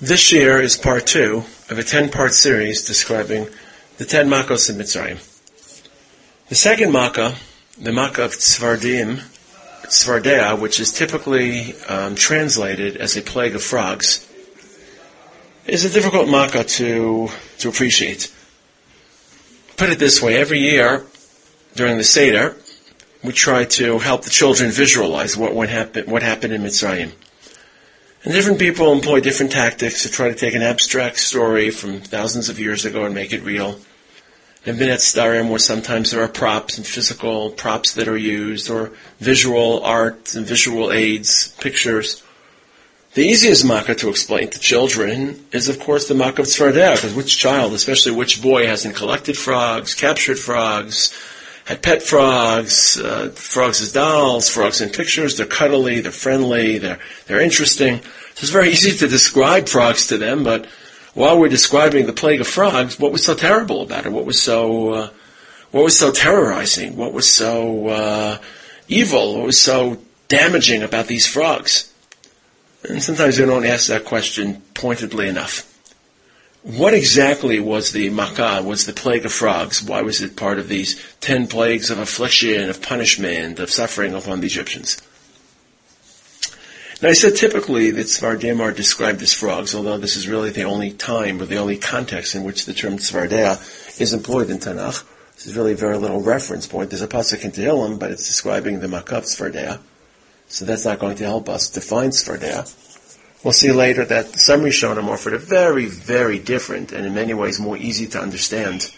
This year is part 2 of a 10-part series describing the 10 makkos in Mitzrayim. The second makkah, the makkah of Tzvardea, which is typically translated as a plague of frogs, is a difficult makkah to appreciate. Put it this way, every year during the Seder, we try to help the children visualize what happened in Mitzrayim. And different people employ different tactics to try to take an abstract story from thousands of years ago and make it real. I've been at Starium where sometimes there are props and physical props that are used, or visual art and visual aids, pictures. The easiest makkah to explain to children is, of course, the makkah of Tzvardea, because which child, especially which boy, hasn't collected frogs, captured frogs, had pet frogs, frogs as dolls, frogs in pictures. They're cuddly, they're friendly, they're interesting. So it's very easy to describe frogs to them, but while we're describing the plague of frogs, what was so terrible about it? What was so terrorizing? What was so evil? What was so damaging about these frogs? And sometimes we don't ask that question pointedly enough. What exactly was the makkah, was the plague of frogs? Why was it part of these 10 plagues of affliction, of punishment, of suffering upon the Egyptians? Now I said typically that Tzvardim are described as frogs, although this is really the only time or the only context in which the term Tzvardea is employed in Tanakh. This is really very little reference point. There's a Pasuk in Tehillim, but it's describing the makkah of Tzvardea. So that's not going to help us define Tzvardea. We'll see later that some Rishonim offered a very, very different and in many ways more easy to understand,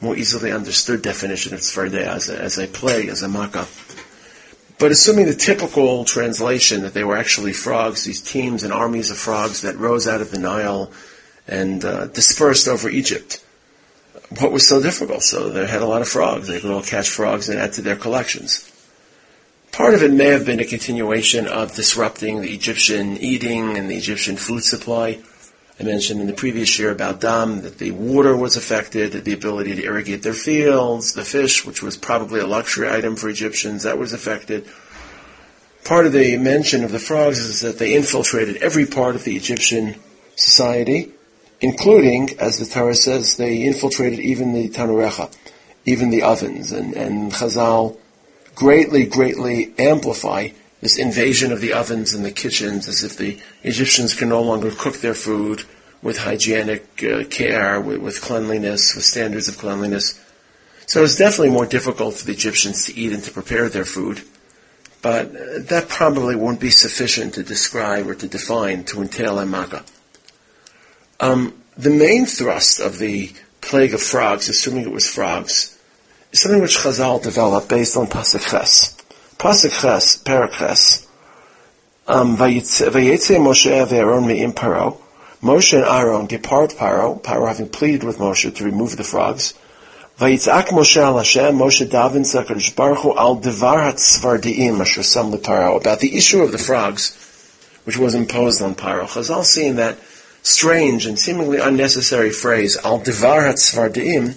more easily understood definition of Tzvardea as a plague, as a makkah. But assuming the typical translation that they were actually frogs, these teams and armies of frogs that rose out of the Nile and dispersed over Egypt, what was so difficult? So they had a lot of frogs. They could all catch frogs and add to their collections. Part of it may have been a continuation of disrupting the Egyptian eating and the Egyptian food supply. I mentioned in the previous year about Dam that the water was affected, that the ability to irrigate their fields, the fish, which was probably a luxury item for Egyptians, that was affected. Part of the mention of the frogs is that they infiltrated every part of the Egyptian society, including, as the Torah says, they infiltrated even the tanarecha, even the ovens, and Chazal greatly amplify this invasion of the ovens and the kitchens, as if the Egyptians can no longer cook their food with hygienic care, with cleanliness, with standards of cleanliness. So it's definitely more difficult for the Egyptians to eat and to prepare their food, but that probably won't be sufficient to describe or to define, to entail a makkah. The main thrust of the plague of frogs, assuming it was frogs, something which Chazal developed based on Pasuk Ches, Perak Ches. Vayetze Moshe ve'Aaron me'im paro. Moshe and Aaron depart paro having pleaded with Moshe to remove the frogs. Vayitzak Moshe al Hashem, Moshe davens Hakadosh Baruch Hu al devar hatzvar de'im asher sam leparo, about the issue of the frogs, which was imposed on Paro. Chazal seeing that strange and seemingly unnecessary phrase al devar hatzvar de'im,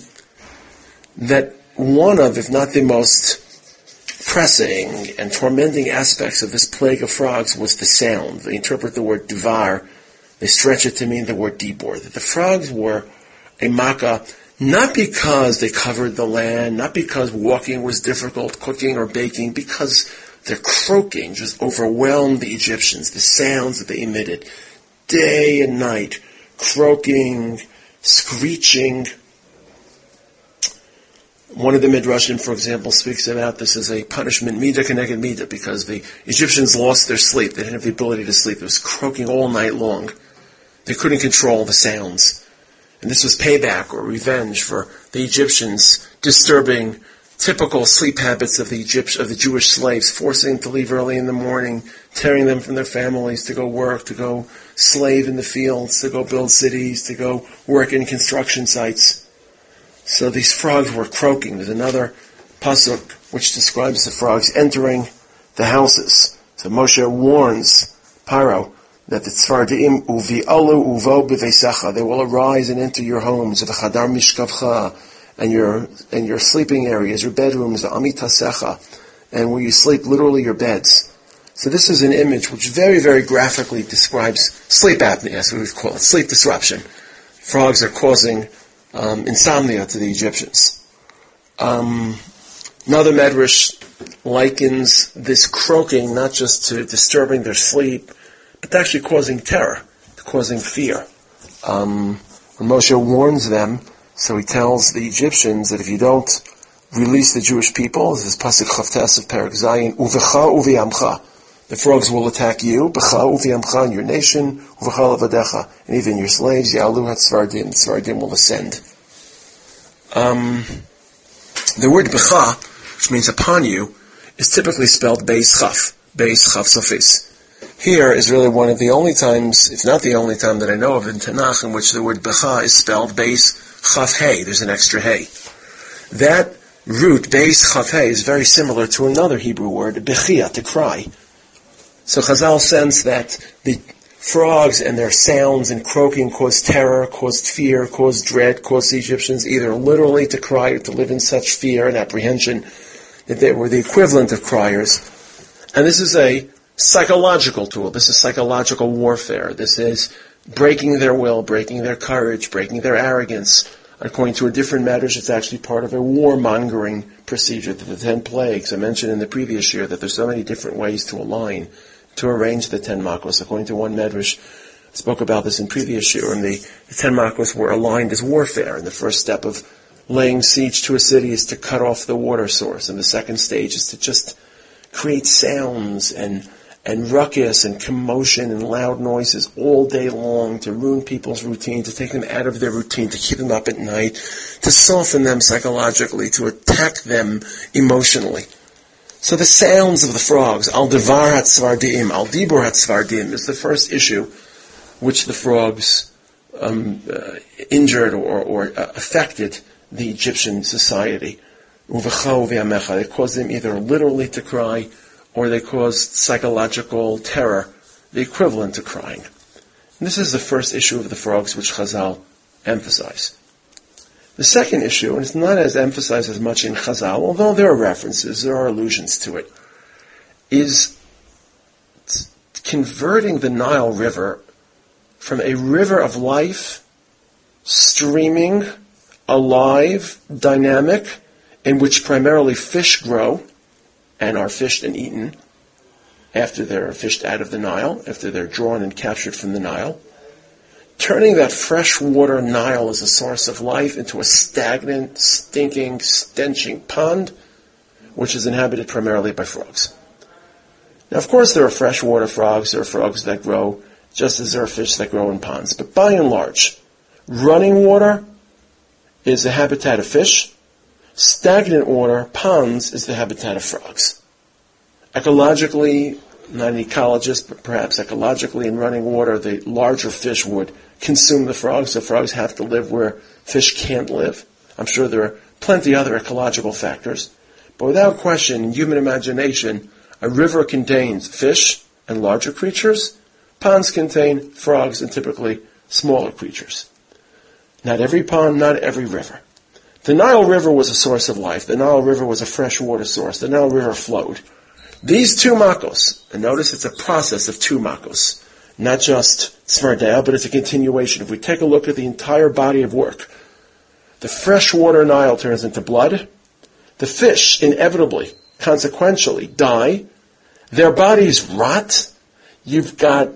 that one of, if not the most pressing and tormenting aspects of this plague of frogs was the sound. They interpret the word devar, they stretch it to mean the word dibor. That the frogs were a makkah, not because they covered the land, not because walking was difficult, cooking or baking, because their croaking just overwhelmed the Egyptians, the sounds that they emitted day and night, croaking, screeching. One of the Midrashim, for example, speaks about this as a punishment, midah keneged midah, because the Egyptians lost their sleep. They didn't have the ability to sleep. It was croaking all night long. They couldn't control the sounds. And this was payback or revenge for the Egyptians disturbing typical sleep habits of the Jewish slaves, forcing them to leave early in the morning, tearing them from their families to go work, to go slave in the fields, to go build cities, to go work in construction sites. So these frogs were croaking. There's another pasuk which describes the frogs entering the houses. So Moshe warns Paro that the tzvardim uvi'alu uvo b'veisecha, they will arise and enter your homes, the chadar mishkavcha, and your sleeping areas, your bedrooms, the amitasecha, and where you sleep, literally your beds. So this is an image which very, very graphically describes sleep apnea, that's what we call it, sleep disruption. Frogs are causing insomnia to the Egyptians. Another medrash likens this croaking not just to disturbing their sleep, but actually causing terror, causing fear. When Moshe warns them, so he tells the Egyptians that if you don't release the Jewish people, this is Pasuk Chavtes of Perak Zayin, Uvecha uviyamcha, the frogs will attack you, Becha uviyamcha, and your nation, Uvecha levadecha, and even your slaves, Ya'alu haTzvardim, Tzvardim will ascend. The word Becha, which means upon you, is typically spelled Beis Chaf Safis. Here is really one of the only times, if not the only time that I know of in Tanakh, in which the word Becha is spelled Beis Chaf He. There's an extra He. That root, Beis Chaf He, is very similar to another Hebrew word, Bechia, to cry. So Chazal sense that the frogs and their sounds and croaking caused terror, caused fear, caused dread, caused the Egyptians either literally to cry or to live in such fear and apprehension that they were the equivalent of criers. And this is a psychological tool. This is psychological warfare. This is breaking their will, breaking their courage, breaking their arrogance. According to a different matters, it's actually part of a warmongering procedure. The 10 plagues, I mentioned in the previous year that there's so many different ways to align, to arrange the 10 makkos. According to one medrash, I spoke about this in previous year, and the 10 makkos were aligned as warfare. And the first step of laying siege to a city is to cut off the water source. And the second stage is to just create sounds and ruckus and commotion and loud noises all day long to ruin people's routine, to take them out of their routine, to keep them up at night, to soften them psychologically, to attack them emotionally. So the sounds of the frogs, al dibur haTzvardim, is the first issue which the frogs injured or affected the Egyptian society. They caused them either literally to cry or they caused psychological terror, the equivalent to crying. And this is the first issue of the frogs which Chazal emphasize. The second issue, and it's not as emphasized as much in Chazal, although there are references, there are allusions to it, is converting the Nile River from a river of life, streaming, alive, dynamic, in which primarily fish grow, and are fished and eaten after they're fished out of the Nile, after they're drawn and captured from the Nile. Turning that freshwater Nile as a source of life into a stagnant, stinking, stenching pond, which is inhabited primarily by frogs. Now, of course, there are freshwater frogs, there are frogs that grow, just as there are fish that grow in ponds. But by and large, running water is a habitat of fish. Stagnant water, ponds, is the habitat of frogs. Ecologically, not an ecologist, but perhaps ecologically in running water, the larger fish would consume the frogs. The frogs have to live where fish can't live. I'm sure there are plenty of other ecological factors. But without question, in human imagination, a river contains fish and larger creatures. Ponds contain frogs and typically smaller creatures. Not every pond, not every river. The Nile River was a source of life. The Nile River was a freshwater source. The Nile River flowed. These two makkos, and notice it's a process of two makkos, not just Tzvardea, but it's a continuation. If we take a look at the entire body of work, the freshwater Nile turns into blood. The fish inevitably, consequentially, die. Their bodies rot. You've got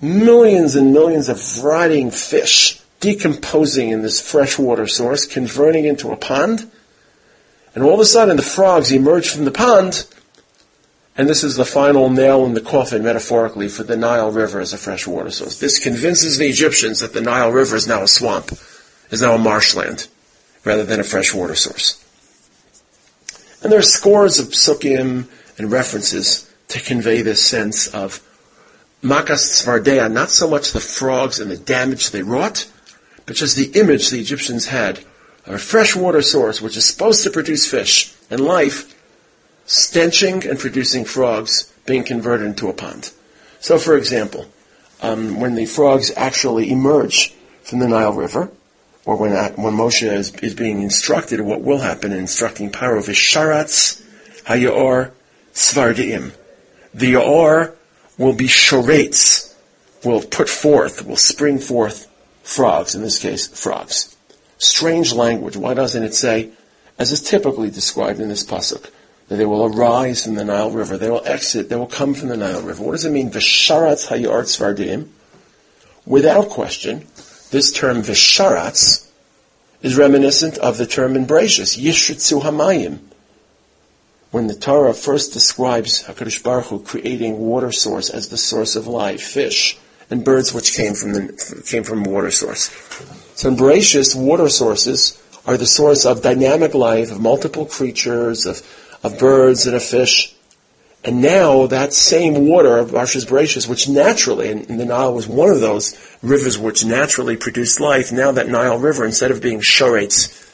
millions and millions of rotting fish decomposing in this freshwater source, converting into a pond, and all of a sudden the frogs emerge from the pond, and this is the final nail in the coffin, metaphorically, for the Nile River as a freshwater source. This convinces the Egyptians that the Nile River is now a swamp, is now a marshland, rather than a freshwater source. And there are scores of psukim and references to convey this sense of makkos tzvardea, not so much the frogs and the damage they wrought, but just the image the Egyptians had of a freshwater source which is supposed to produce fish and life, stenching and producing frogs being converted into a pond. So, for example, when the frogs actually emerge from the Nile River, or when Moshe is being instructed what will happen in instructing Paro, visharatz hayor tzvar de'im, The Or will be shorets, will put forth, will spring forth frogs, in this case, frogs. Strange language. Why doesn't it say, as is typically described in this pasuk, that they will arise from the Nile River, they will exit, they will come from the Nile River? What does it mean? Visharatz hayart Tzvardim. Without question, this term visharatz is reminiscent of the term in Bereishis, Yishritzu Hamayim. When the Torah first describes Hakadosh Baruch Hu creating water source as the source of life, fish and birds, which came from water source. So in Bereishis, water sources are the source of dynamic life, of multiple creatures, of birds and of fish. And now that same water of Parshas Bereishis, which naturally, and the Nile was one of those rivers which naturally produced life, now that Nile River, instead of being shorets,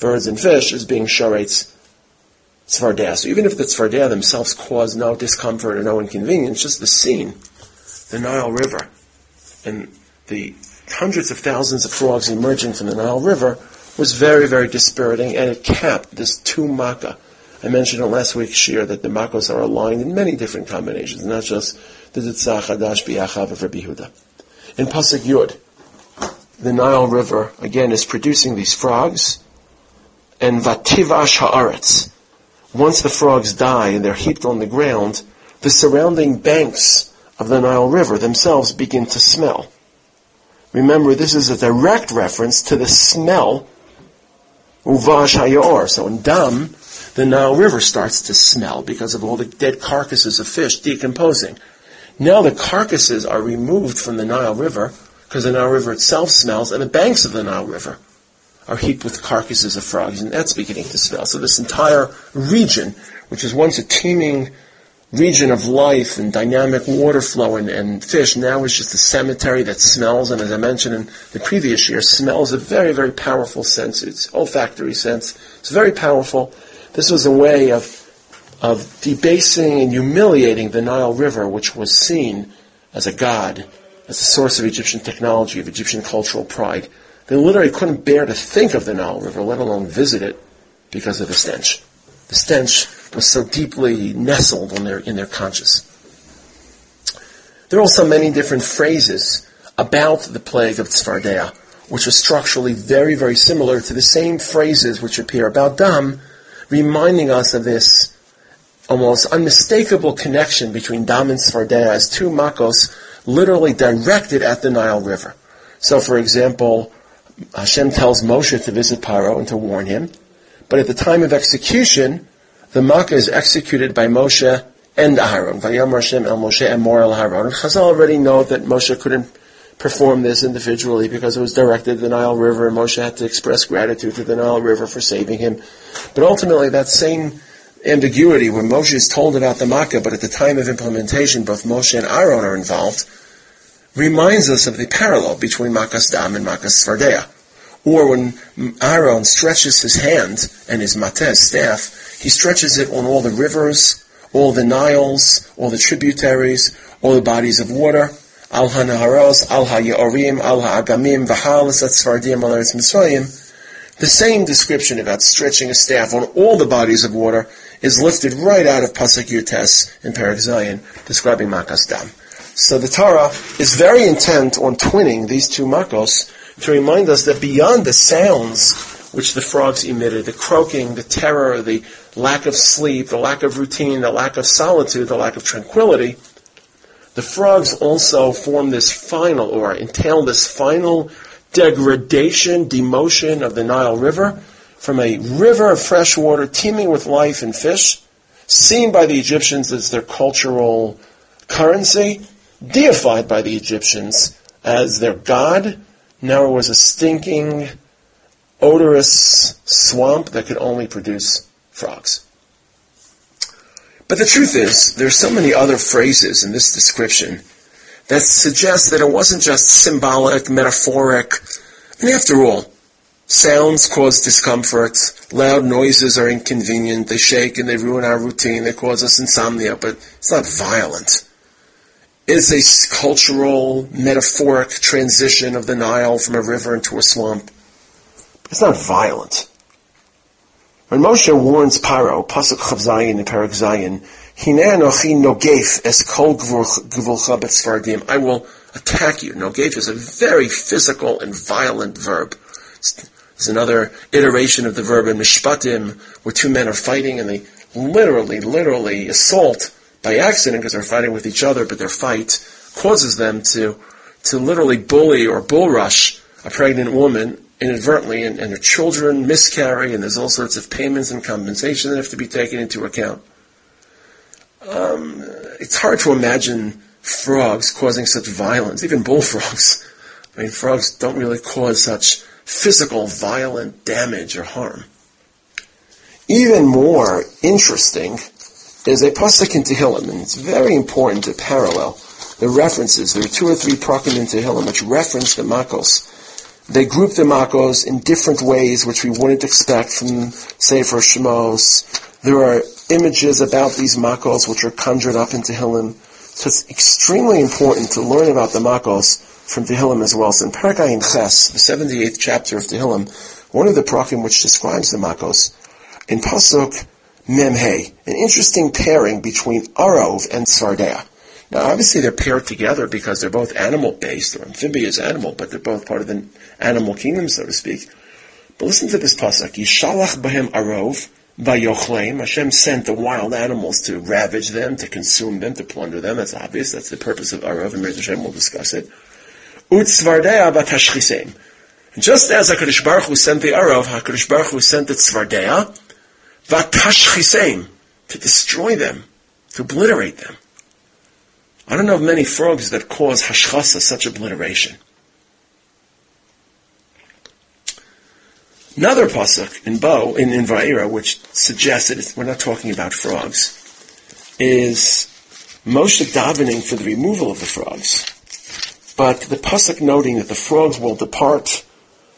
birds and fish, is being shorets, Tzvardea. So even if the Tzvardea themselves cause no discomfort or no inconvenience, just the scene, the Nile River, and the hundreds of thousands of frogs emerging from the Nile River was very, very dispiriting, and it capped this two makkah. I mentioned in last week's shiur that the makkos are aligned in many different combinations, not just the Ditzah Chadash B'Yachav of Rabbi Yehuda. In Pasuk Yud, the Nile River, again, is producing these frogs, and Vativash Ha'aretz. Once the frogs die and they're heaped on the ground, the surrounding banks of the Nile River themselves begin to smell. Remember, this is a direct reference to the smell, Uvash Hayor. So in Dam, the Nile River starts to smell because of all the dead carcasses of fish decomposing. Now the carcasses are removed from the Nile River because the Nile River itself smells, and the banks of the Nile River are heaped with carcasses of frogs, and that's beginning to smell. So this entire region, which is once a teeming region of life and dynamic water flow and fish, now is just a cemetery that smells, and as I mentioned in the previous year, smells a very, very powerful sense. It's olfactory sense. It's very powerful. This was a way of debasing and humiliating the Nile River, which was seen as a god, as the source of Egyptian technology, of Egyptian cultural pride. They literally couldn't bear to think of the Nile River, let alone visit it, because of the stench. The stench was so deeply nestled in their conscience. There are also many different phrases about the plague of Tzvardea, which are structurally very, very similar to the same phrases which appear about Dam, reminding us of this almost unmistakable connection between Dam and Tzvardea as two makkos literally directed at the Nile River. So, for example, Hashem tells Moshe to visit Paro and to warn him. But at the time of execution, the makkah is executed by Moshe and Aharon. Vayamar Hashem el Moshe emor el Aharon. And Chazal already know that Moshe couldn't perform this individually because it was directed to the Nile River, and Moshe had to express gratitude to the Nile River for saving him. But ultimately, that same ambiguity, when Moshe is told about the makkah, but at the time of implementation, both Moshe and Aharon are involved, reminds us of the parallel between Makkah's Dam and Makkah's Tzvardea. Or when Aaron stretches his hand and his mateh, his staff, he stretches it on all the rivers, all the Niles, all the tributaries, all the bodies of water. Al hanaharos, al hayaorim, al haagamim, v'halas at Tzvardim al eretz Mitzrayim. The same description about stretching a staff on all the bodies of water is lifted right out of Pasuk Yutes in Perak Zayin, describing Makkah's Dam. So the Torah is very intent on twinning these two makkos to remind us that beyond the sounds which the frogs emitted, the croaking, the terror, the lack of sleep, the lack of routine, the lack of solitude, the lack of tranquility, the frogs also form this final, or entail this final degradation, demotion of the Nile River from a river of fresh water teeming with life and fish, seen by the Egyptians as their cultural currency, deified by the Egyptians as their god. Now it was a stinking, odorous swamp that could only produce frogs. But the truth is, there's so many other phrases in this description that suggest that it wasn't just symbolic, metaphoric, and after all, sounds cause discomfort, loud noises are inconvenient, they shake and they ruin our routine, they cause us insomnia, but it's not violent. It's a cultural, metaphoric transition of the Nile from a river into a swamp. It's not violent. When Moshe warns Paro, Pasuk Chav Zayin and Perak Zayin, Hineh anochi nogef es kol gvulcha betzvardim. I will attack you. Nogef is a very physical and violent verb. It's another iteration of the verb in Mishpatim, where two men are fighting and they literally assault by accident because they're fighting with each other, but their fight causes them to literally bully or bull rush a pregnant woman inadvertently, and her children miscarry, and there's all sorts of payments and compensation that have to be taken into account. It's hard to imagine frogs causing such violence, even bullfrogs. I mean, frogs don't really cause such physical, violent damage or harm. Even more interesting is a pasuk in Tehillim, and it's very important to parallel the references. There are two or three prakim in Tehillim which reference the makkos. They group the makkos in different ways which we wouldn't expect from Sefer Shemos. There are images about these makkos which are conjured up in Tehillim. So it's extremely important to learn about the makkos from Tehillim as well. So in Perak in Ches, the 78th chapter of Tehillim, one of the prakim which describes the makkos, in Pasuk Memhei, an interesting pairing between Arov and Tzvardea. Now, obviously, they're paired together because they're both animal-based, they're amphibious animal, but they're both part of the animal kingdom, so to speak. But listen to this pasuk: Yishalach b'hem arov va'yochleim. Hashem sent the wild animals to ravage them, to consume them, to plunder them. That's obvious. That's the purpose of arov, and Hashem will discuss it. U'tzvardea b'tashchiseim. Just as Hakadosh Baruch Hu sent the arov, Hakadosh Baruch Hu sent the tzvardea v'tashchiseim, to destroy them, to obliterate them. I don't know of many frogs that cause hashchasa, such obliteration. Another pasuk in Bo, in Va'era, which suggests that we're not talking about frogs, is Moshe davening for the removal of the frogs. But the pasuk noting that the frogs will depart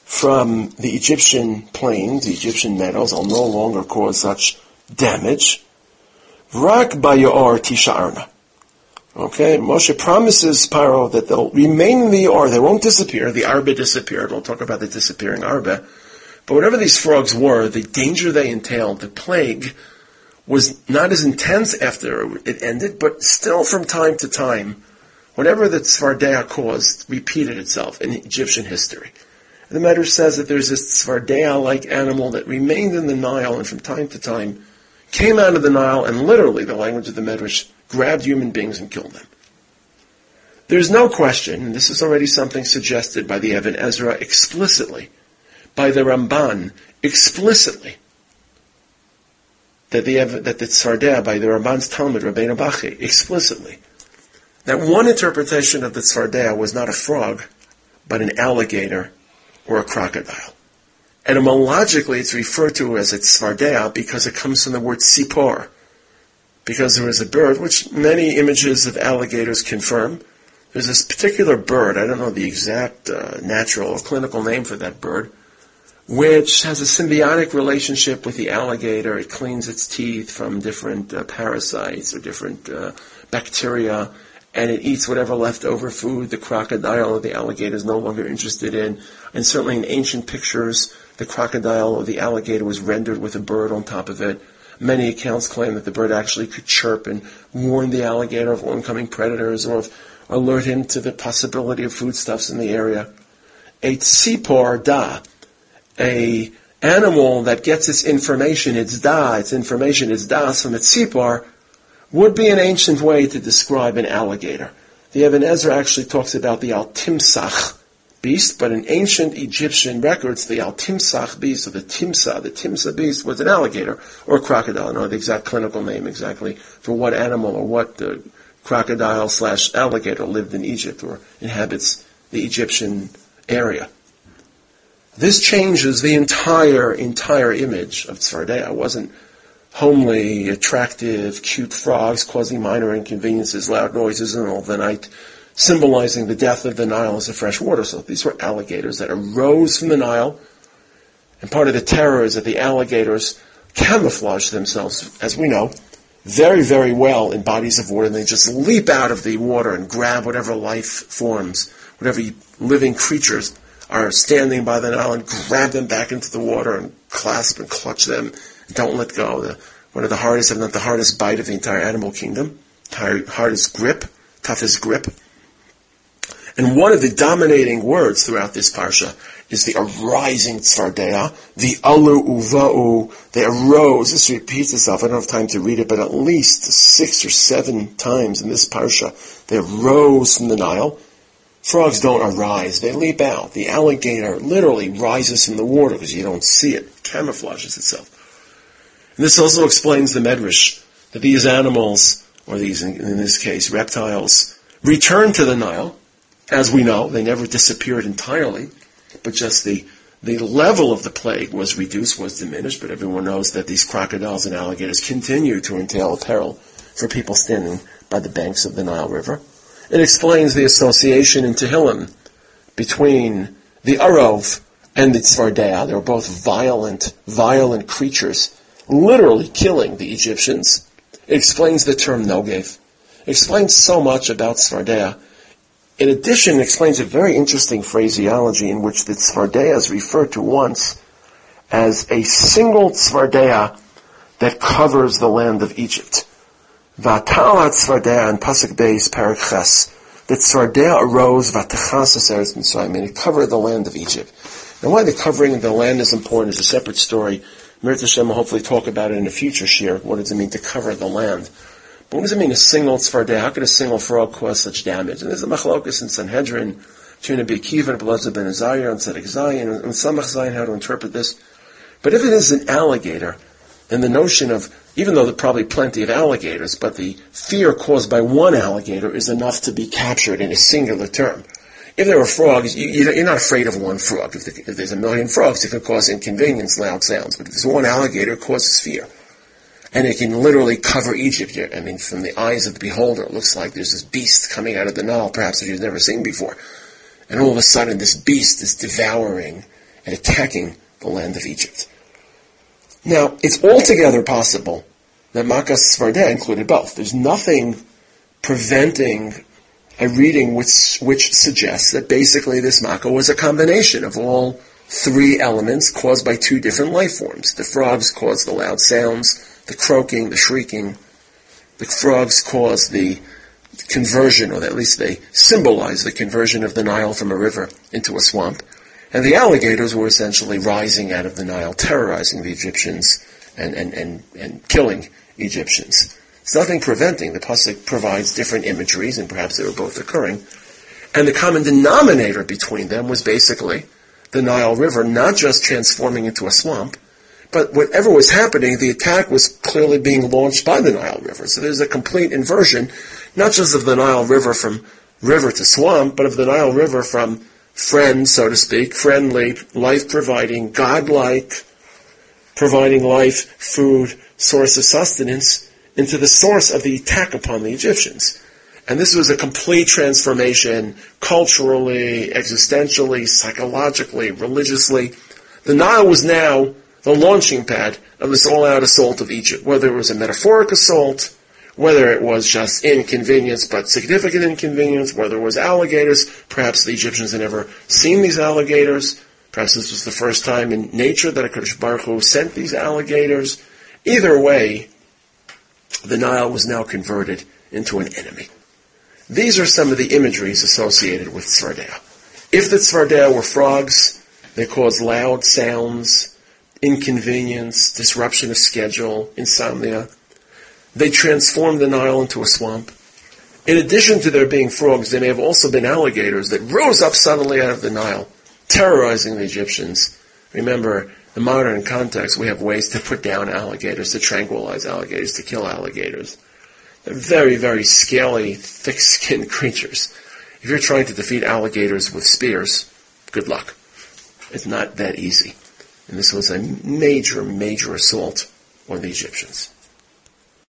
from the Egyptian plains, the Egyptian meadows, will no longer cause such damage. Rak ba'yor tisha'arna. Okay, Moshe promises Paro that they'll remain in the Or, they won't disappear. The Arba disappeared. We'll talk about the disappearing Arba. But whatever these frogs were, the danger they entailed, the plague, was not as intense after it ended, but still from time to time, whatever the Tzvardea caused repeated itself in Egyptian history. And the Medrash says that there's this Tzvardea-like animal that remained in the Nile and from time to time came out of the Nile and literally, the language of the Medrash, grabbed human beings and killed them. There's no question, and this is already something suggested by the Ibn Ezra explicitly, by the Ramban explicitly, that the Tzvardea, by the Ramban's Talmud, Rabbeinu Bachi, explicitly, that one interpretation of the Tzvardea was not a frog, but an alligator or a crocodile. Etymologically, it's referred to as a Tzvardea because it comes from the word Sipor, because there is a bird, which many images of alligators confirm. There's this particular bird, I don't know the exact natural or clinical name for that bird, which has a symbiotic relationship with the alligator. It cleans its teeth from different parasites or different bacteria, and it eats whatever leftover food the crocodile or the alligator is no longer interested in. And certainly in ancient pictures, the crocodile or the alligator was rendered with a bird on top of it. Many accounts claim that the bird actually could chirp and warn the alligator of oncoming predators or alert him to the possibility of foodstuffs in the area. A tzipor da, a animal that gets its information, its information, from its tzipor, would be an ancient way to describe an alligator. The Ibn Ezra actually talks about the al-timsach beast, but in ancient Egyptian records, the al-timsach beast, or the timsah beast, was an alligator or a crocodile. I don't know the exact clinical name exactly for what animal or what crocodile/alligator lived in Egypt or inhabits the Egyptian area. This changes the entire image of Tzvardea. It wasn't homely, attractive, cute frogs causing minor inconveniences, loud noises, and all the night, symbolizing the death of the Nile as a fresh water source. These were alligators that arose from the Nile, and part of the terror is that the alligators camouflage themselves, as we know, very, very well in bodies of water, and they just leap out of the water and grab whatever life forms, whatever living creatures are standing by the Nile, and grab them back into the water and clasp and clutch them, and don't let go. The one of the hardest, if not the hardest, bite of the entire animal kingdom, toughest grip. And one of the dominating words throughout this parsha is the arising Tzvardea, the alu uva'u, they arose. This repeats itself. I don't have time to read it, but at least 6 or 7 times in this parsha, they arose from the Nile. Frogs don't arise, they leap out. The alligator literally rises from the water because you don't see it. It camouflages itself. And this also explains the medrash, that these animals, or these, in this case, reptiles, return to the Nile. As we know, they never disappeared entirely, but just the level of the plague was reduced, was diminished, but everyone knows that these crocodiles and alligators continue to entail peril for people standing by the banks of the Nile River. It explains the association in Tehillim between the Arov and the Tzvardea. They were both violent creatures, literally killing the Egyptians. It explains the term nogev. It explains so much about Tzvardea. In addition, it explains a very interesting phraseology in which the Tzvardea is referred to once as a single Tzvardea that covers the land of Egypt. V'atala Tzvardea in Pasuk Beis, Perak Ches. The Tzvardea arose, v'atachas aseres Mitzrayim, and it covered the land of Egypt. Now why the covering of the land is important is a separate story. Meretz Hashem will hopefully talk about it in a future shiur. What does it mean to cover the land? But what does it mean, a single tzvardea? How could a single frog cause such damage? And there's a machlokas in Sanhedrin, between Rabbi Akiva and Blaza ben Azariah, and Tzedek Zayin, and Samach Zayin, how to interpret this. But if it is an alligator, and the notion of, even though there are probably plenty of alligators, but the fear caused by one alligator is enough to be captured in a singular term. If there were frogs, you're not afraid of one frog. If there's 1,000,000 frogs, it could cause inconvenience, loud sounds. But if there's one alligator, it causes fear. And it can literally cover Egypt. I mean, from the eyes of the beholder, it looks like there's this beast coming out of the Nile, perhaps that you've never seen before. And all of a sudden, this beast is devouring and attacking the land of Egypt. Now, it's altogether possible that makkos Svarda included both. There's nothing preventing a reading which suggests that basically this makkah was a combination of all 3 elements caused by 2 different life forms. The frogs caused the loud sounds, the croaking, the shrieking. The frogs caused the conversion, or at least they symbolize the conversion of the Nile from a river into a swamp. And the alligators were essentially rising out of the Nile, terrorizing the Egyptians and killing Egyptians. There's nothing preventing. The Pasuk provides different imageries, and perhaps they were both occurring. And the common denominator between them was basically the Nile River not just transforming into a swamp, but whatever was happening, the attack was clearly being launched by the Nile River. So there's a complete inversion, not just of the Nile River from river to swamp, but of the Nile River from friend, so to speak, friendly, life-providing, God-like, providing life, food, source of sustenance, into the source of the attack upon the Egyptians. And this was a complete transformation, culturally, existentially, psychologically, religiously. The Nile was now the launching pad of this all-out assault of Egypt, whether it was a metaphoric assault, whether it was just inconvenience but significant inconvenience, whether it was alligators. Perhaps the Egyptians had never seen these alligators. Perhaps this was the first time in nature that Hakadosh Baruch Hu sent these alligators. Either way, the Nile was now converted into an enemy. These are some of the imageries associated with Tzvardea. If the Tzvardea were frogs, they caused loud sounds, inconvenience, disruption of schedule, insomnia. They transformed the Nile into a swamp. In addition to there being frogs, there may have also been alligators that rose up suddenly out of the Nile, terrorizing the Egyptians. Remember, in modern context, we have ways to put down alligators, to tranquilize alligators, to kill alligators. They're very, very scaly, thick-skinned creatures. If you're trying to defeat alligators with spears, good luck. It's not that easy. And this was a major, major assault on the Egyptians.